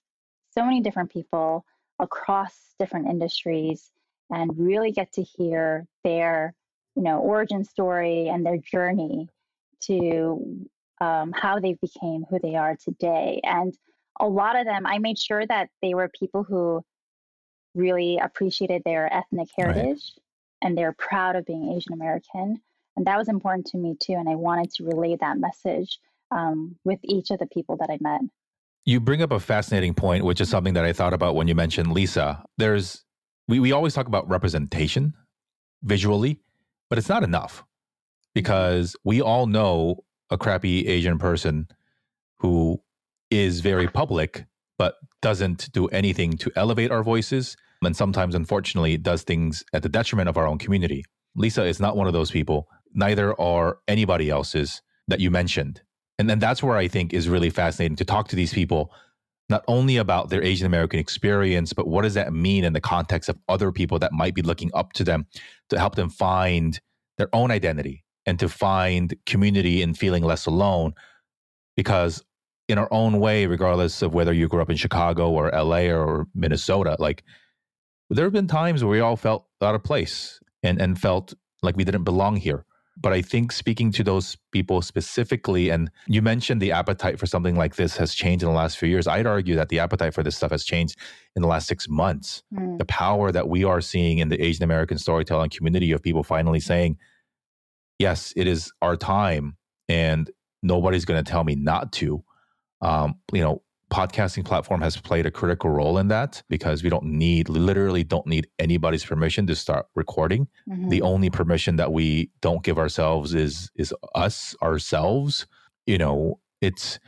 so many different people across different industries, and really get to hear their, you know, origin story and their journey to how they became who they are today. And a lot of them, I made sure that they were people who really appreciated their ethnic heritage and they're proud of being Asian American. And that was important to me too. And I wanted to relay that message with each of the people that I met. You bring up a fascinating point, which is something that I thought about when you mentioned Lisa. We always talk about representation visually, but it's not enough because we all know a crappy Asian person who is very public, but doesn't do anything to elevate our voices. And sometimes, unfortunately, does things at the detriment of our own community. Lisa is not one of those people. Neither are anybody else's that you mentioned. And then that's where I think is really fascinating to talk to these people, not only about their Asian American experience, but what does that mean in the context of other people that might be looking up to them to help them find their own identity and to find community and feeling less alone. Because in our own way, regardless of whether you grew up in Chicago or LA or Minnesota, like there have been times where we all felt out of place and felt like we didn't belong here. But I think speaking to those people specifically, and you mentioned the appetite for something like this has changed in the last few years. I'd argue that the appetite for this stuff has changed in the last 6 months. Mm. The power that we are seeing in the Asian American storytelling community of people finally saying, yes, it is our time and nobody's going to tell me not to. Podcasting platform has played a critical role in that because we don't need anybody's permission to start recording. Mm-hmm. The only permission that we don't give ourselves is us, ourselves. It's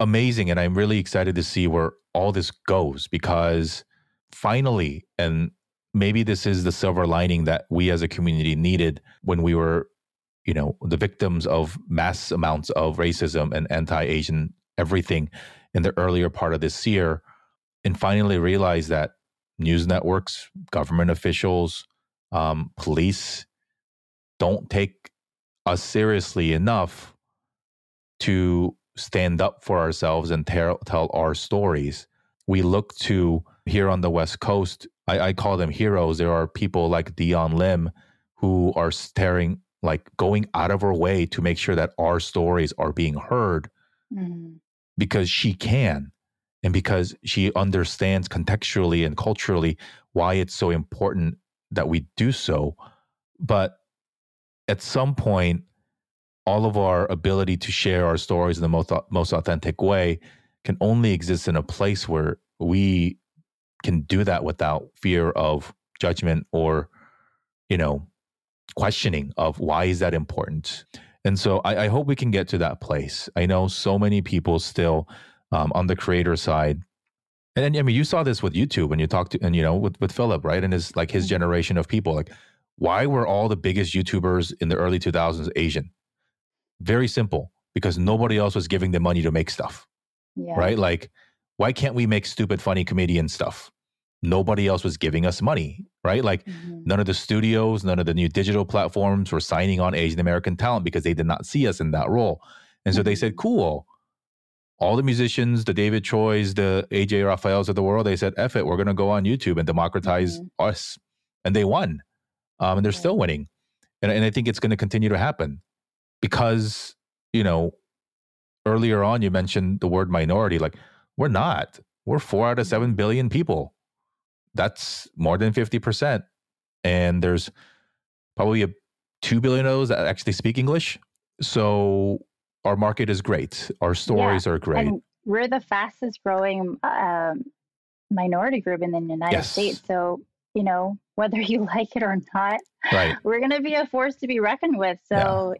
amazing. And I'm really excited to see where all this goes because finally, and maybe this is the silver lining that we as a community needed when we were, the victims of mass amounts of racism and anti-Asian everything in the earlier part of this year, and finally realize that news networks, government officials, police don't take us seriously enough to stand up for ourselves and tell our stories. We look to here on the West Coast, I call them heroes. There are people like Dion Lim who are going out of her way to make sure that our stories are being heard. Mm-hmm. Because she can, and because she understands contextually and culturally why it's so important that we do so. But at some point, all of our ability to share our stories in the most authentic way can only exist in a place where we can do that without fear of judgment or, questioning of why is that important. And so I hope we can get to that place. I know so many people still on the creator side. And I mean, you saw this with YouTube when you talked to, and with Philip, right? And his generation of people, why were all the biggest YouTubers in the early 2000s Asian? Very simple, because nobody else was giving them money to make stuff, right? Why can't we make stupid, funny comedian stuff? Nobody else was giving us money, right? None of the studios, none of the new digital platforms were signing on Asian American talent because they did not see us in that role. And so they said, cool, all the musicians, the David Choys, the AJ Raphaels of the world, they said, F it, we're going to go on YouTube and democratize us. And they won. And they're still winning. And I think it's going to continue to happen because, earlier on you mentioned the word minority. We're not. We're 4 out of 7 billion people. That's more than 50%. And there's probably 2 billion of those that actually speak English. So our market is great. Our stories are great. And we're the fastest growing minority group in the United States. So, whether you like it or not, we're going to be a force to be reckoned with. So,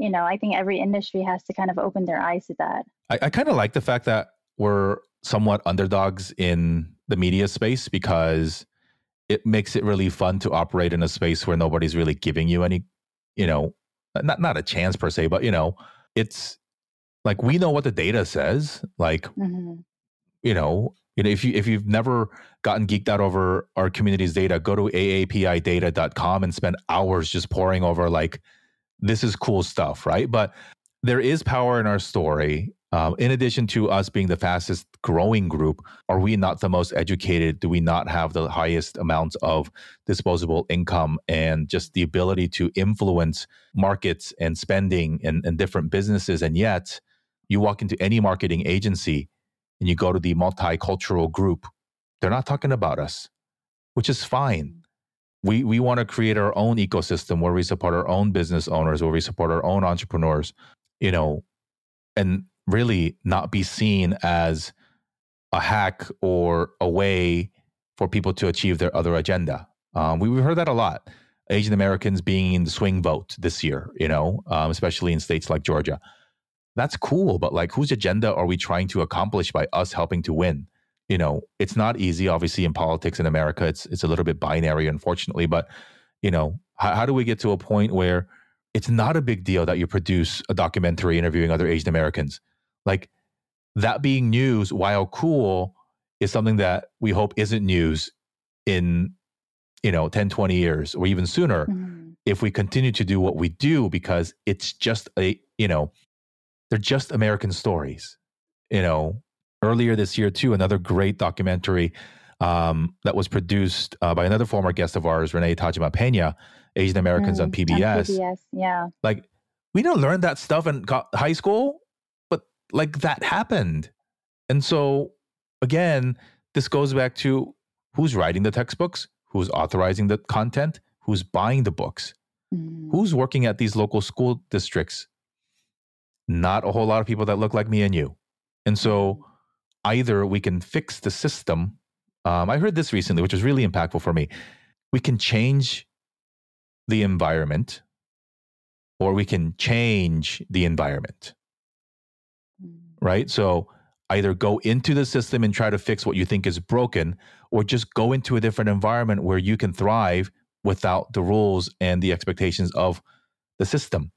I think every industry has to kind of open their eyes to that. I kind of like the fact that we're somewhat underdogs in the media space because it makes it really fun to operate in a space where nobody's really giving you any, not a chance per se, but, it's like, we know what the data says. If you've never gotten geeked out over our community's data, go to aapidata.com and spend hours just poring over this is cool stuff, right? But there is power in our story. In addition to us being the fastest growing group, are we not the most educated? Do we not have the highest amounts of disposable income and just the ability to influence markets and spending and different businesses? And yet you walk into any marketing agency and you go to the multicultural group, they're not talking about us, which is fine. We want to create our own ecosystem where we support our own business owners, where we support our own entrepreneurs, and really not be seen as a hack or a way for people to achieve their other agenda. We've heard that a lot. Asian Americans being in the swing vote this year, especially in states like Georgia. That's cool, but whose agenda are we trying to accomplish by us helping to win? It's not easy, obviously, in politics in America. It's a little bit binary, unfortunately, but how do we get to a point where it's not a big deal that you produce a documentary interviewing other Asian Americans? That being news, while cool, is something that we hope isn't news in 10, 20 years or even sooner, if we continue to do what we do, because it's just they're just American stories. Earlier this year too, another great documentary that was produced by another former guest of ours, Renee Tajima Pena, Asian Americans on PBS. On PBS, yeah. We don't learn that stuff in high school, but that happened. And so again, this goes back to who's writing the textbooks, who's authorizing the content, who's buying the books, who's working at these local school districts. Not a whole lot of people that look like me and you. And so either we can fix the system. I heard this recently, which was really impactful for me. We can change the environment, or we can change the environment, right? So either go into the system and try to fix what you think is broken, or just go into a different environment where you can thrive without the rules and the expectations of the system.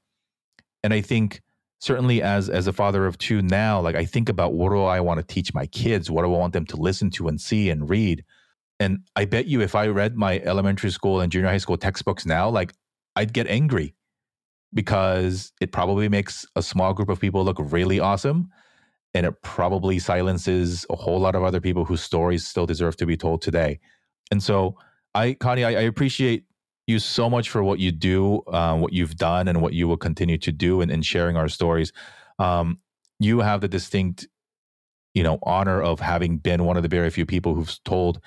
And I think certainly as a father of two now, I think about, what do I want to teach my kids? What do I want them to listen to and see and read? And I bet you if I read my elementary school and junior high school textbooks now, I'd get angry, because it probably makes a small group of people look really awesome. And it probably silences a whole lot of other people whose stories still deserve to be told today. And so, Connie, I appreciate you so much for what you do, what you've done, and what you will continue to do in sharing our stories. You have the distinct, honor of having been one of the very few people who've told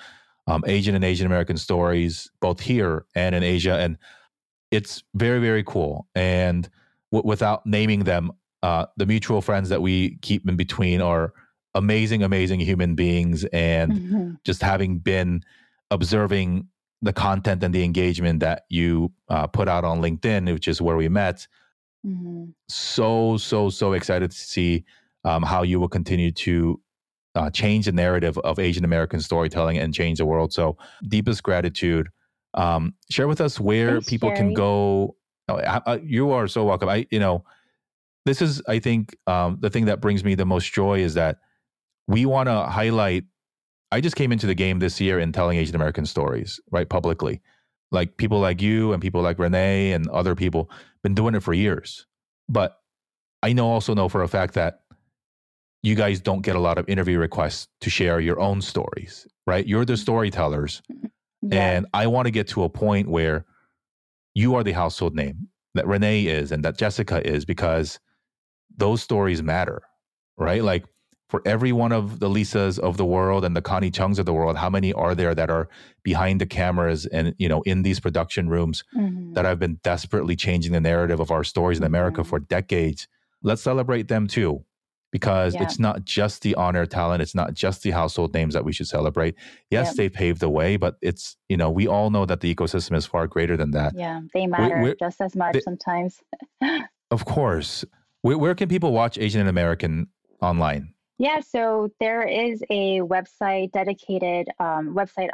Asian and Asian American stories, both here and in Asia. And it's very, very cool. And without naming them, the mutual friends that we keep in between are amazing, amazing human beings. And just having been observing the content and the engagement that you put out on LinkedIn, which is where we met, so excited to see how you will continue to change the narrative of Asian American storytelling and change the world. So deepest gratitude. Share with us where people can go. You are so welcome. This is, I think, the thing that brings me the most joy is that we want to highlight. I just came into the game this year in telling Asian American stories, right, publicly. People like you and people like Renee and other people been doing it for years. But I also know for a fact that you guys don't get a lot of interview requests to share your own stories, right? You're the storytellers. Yeah. And I want to get to a point where you are the household name that Renee is and that Jessica is, because those stories matter, right? For every one of the Lisas of the world and the Connie Chungs of the world, how many are there that are behind the cameras and, in these production rooms that have been desperately changing the narrative of our stories in America for decades? Let's celebrate them too, because it's not just the on-air talent. It's not just the household names that we should celebrate. Yes, they paved the way, but it's, we all know that the ecosystem is far greater than that. Yeah, they matter just as much sometimes. Of course. Where can people watch Asian and American online? Yeah, so there is a website, dedicated website,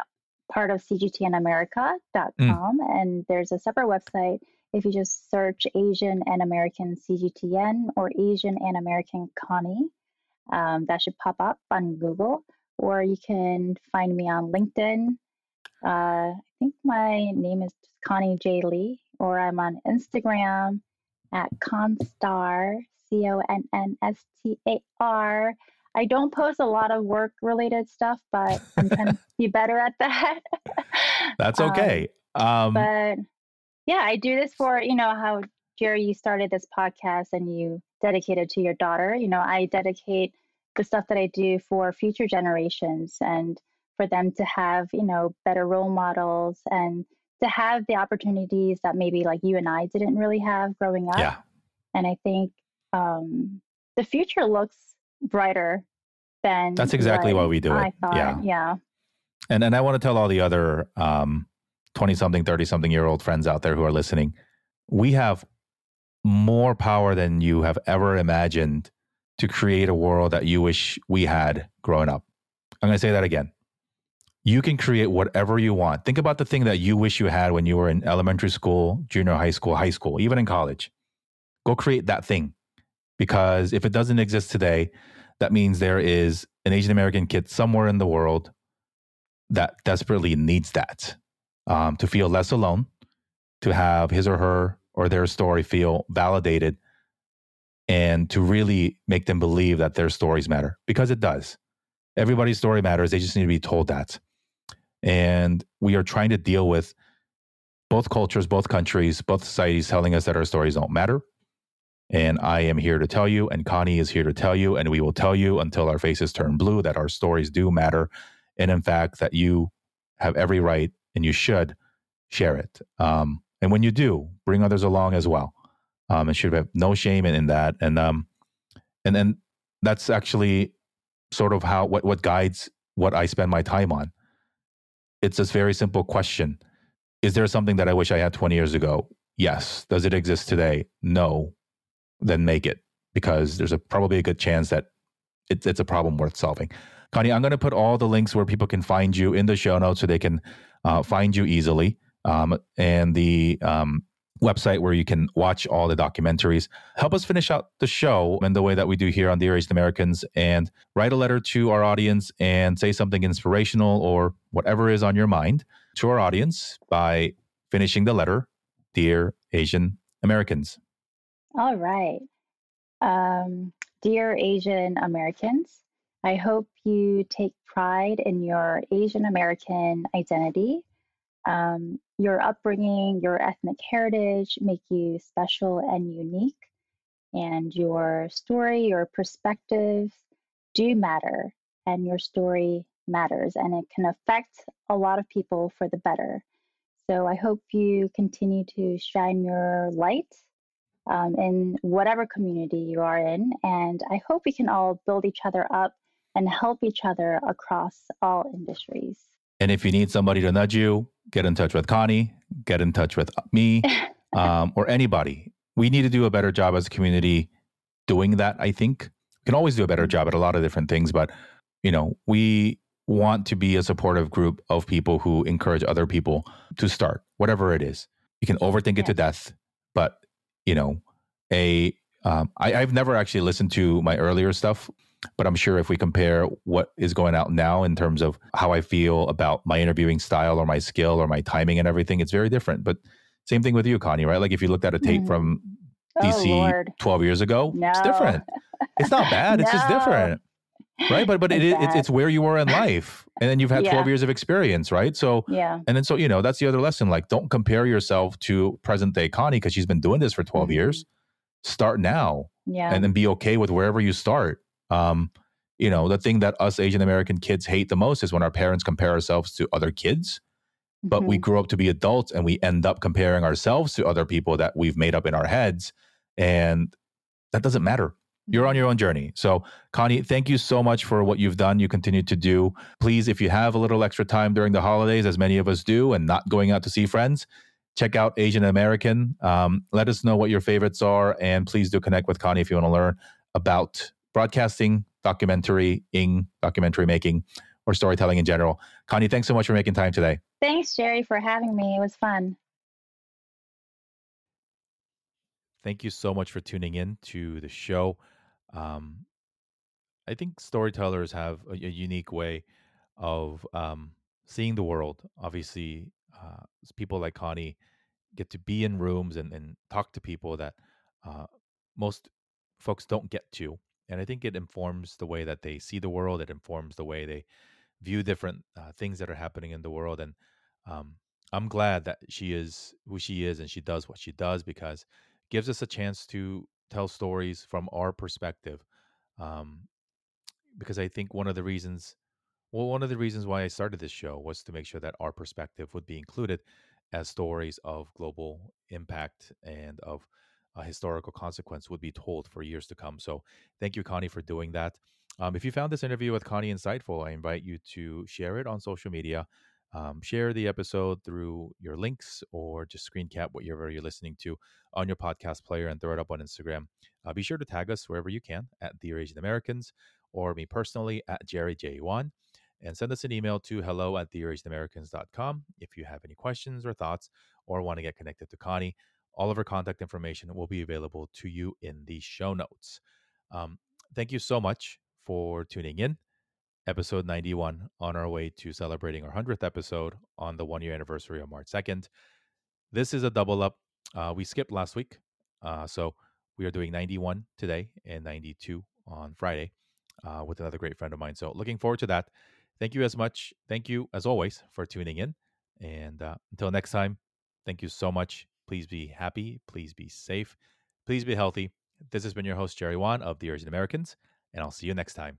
part of CGTNAmerica.com, and there's a separate website. If you just search Asian and American CGTN or Asian and American Connie, that should pop up on Google, or you can find me on LinkedIn. I think my name is Connie J. Lee, or I'm on Instagram at Constar, CONNSTAR. I don't post a lot of work-related stuff, but I'm trying to be better at that. That's okay. But yeah, I do this for, how, Jerry, you started this podcast and you dedicated to your daughter. I dedicate the stuff that I do for future generations and for them to have, better role models and to have the opportunities that maybe like you and I didn't really have growing up. Yeah. And I think the future looks brighter than that's exactly why we do it. I thought, yeah. And I want to tell all the other 20-something, 30-something-year-old friends out there who are listening, we have more power than you have ever imagined to create a world that you wish we had growing up. I'm going to say that again. You can create whatever you want. Think about the thing that you wish you had when you were in elementary school, junior high school, even in college. Go create that thing. Because if it doesn't exist today, that means there is an Asian American kid somewhere in the world that desperately needs that to feel less alone, to have his or her or their story feel validated, and to really make them believe that their stories matter, because it does. Everybody's story matters. They just need to be told that. And we are trying to deal with both cultures, both countries, both societies telling us that our stories don't matter. And I am here to tell you, and Connie is here to tell you, and we will tell you until our faces turn blue that our stories do matter. And in fact, that you have every right and you should share it. And when you do, bring others along as well. And should have no shame in that. And then that's actually sort of how what guides what I spend my time on. It's this very simple question. Is there something that I wish I had 20 years ago? Yes. Does it exist today? No. Then make it, because there's probably a good chance that it's a problem worth solving. Connie, I'm going to put all the links where people can find you in the show notes so they can find you easily. And the website where you can watch all the documentaries. Help us finish out the show in the way that we do here on Dear Asian Americans, and write a letter to our audience and say something inspirational or whatever is on your mind to our audience by finishing the letter, Dear Asian Americans. All right. Dear Asian Americans, I hope you take pride in your Asian American identity. Your upbringing, your ethnic heritage make you special and unique, and your story, your perspectives do matter, and your story matters, and it can affect a lot of people for the better. So I hope you continue to shine your light in whatever community you are in, and I hope we can all build each other up and help each other across all industries. And if you need somebody to nudge you, get in touch with Connie, get in touch with me, or anybody. We need to do a better job as a community doing that, I think. We can always do a better job at a lot of different things, but we want to be a supportive group of people who encourage other people to start, whatever it is. You can overthink it to death, but I've never actually listened to my earlier stuff. But I'm sure if we compare what is going out now in terms of how I feel about my interviewing style or my skill or my timing and everything, it's very different. But same thing with you, Connie, right? Like if you looked at a tape from DC 12 years ago, it's different. It's not bad. It's just different, right? But it's where you were in life. And then you've had 12 years of experience, right? So, and then that's the other lesson. Like, don't compare yourself to present day Connie because she's been doing this for 12 years. Start now and then be okay with wherever you start. The thing that us Asian American kids hate the most is when our parents compare ourselves to other kids, but we grew up to be adults and we end up comparing ourselves to other people that we've made up in our heads. And that doesn't matter. You're on your own journey. So Connie, thank you so much for what you've done. You continue to do. Please, if you have a little extra time during the holidays, as many of us do, and not going out to see friends, check out Asian American. Let us know what your favorites are, and please do connect with Connie if you want to learn about broadcasting, documentary making, or storytelling in general. Connie, thanks so much for making time today. Thanks, Jerry, for having me. It was fun. Thank you so much for tuning in to the show. I think storytellers have a unique way of seeing the world. Obviously, people like Connie get to be in rooms and talk to people that most folks don't get to. And I think it informs the way that they see the world. It informs the way they view different things that are happening in the world. And I'm glad that she is who she is and she does what she does, because it gives us a chance to tell stories from our perspective. Because I think one of the reasons why I started this show was to make sure that our perspective would be included as stories of global impact and of historical consequence would be told for years to come. So thank you, Connie, for doing that. If you found this interview with Connie insightful, I invite you to share it on social media. Share the episode through your links or just screen cap whatever you're listening to on your podcast player and throw it up on Instagram. Be sure to tag us wherever you can at Dear Asian Americans or me personally at Jerry J. Wan. And send us an email to hello@TheEarAsianAmericans.com if you have any questions or thoughts or want to get connected to Connie. All of her contact information will be available to you in the show notes. Thank you so much for tuning in. Episode 91, on our way to celebrating our 100th episode on the one-year anniversary on March 2nd. This is a double up. We skipped last week, so we are doing 91 today and 92 on Friday with another great friend of mine. So looking forward to that. Thank you as much. Thank you, as always, for tuning in. And until next time, thank you so much. Please be happy. Please be safe. Please be healthy. This has been your host, Jerry Wan of Dear Asian Americans, and I'll see you next time.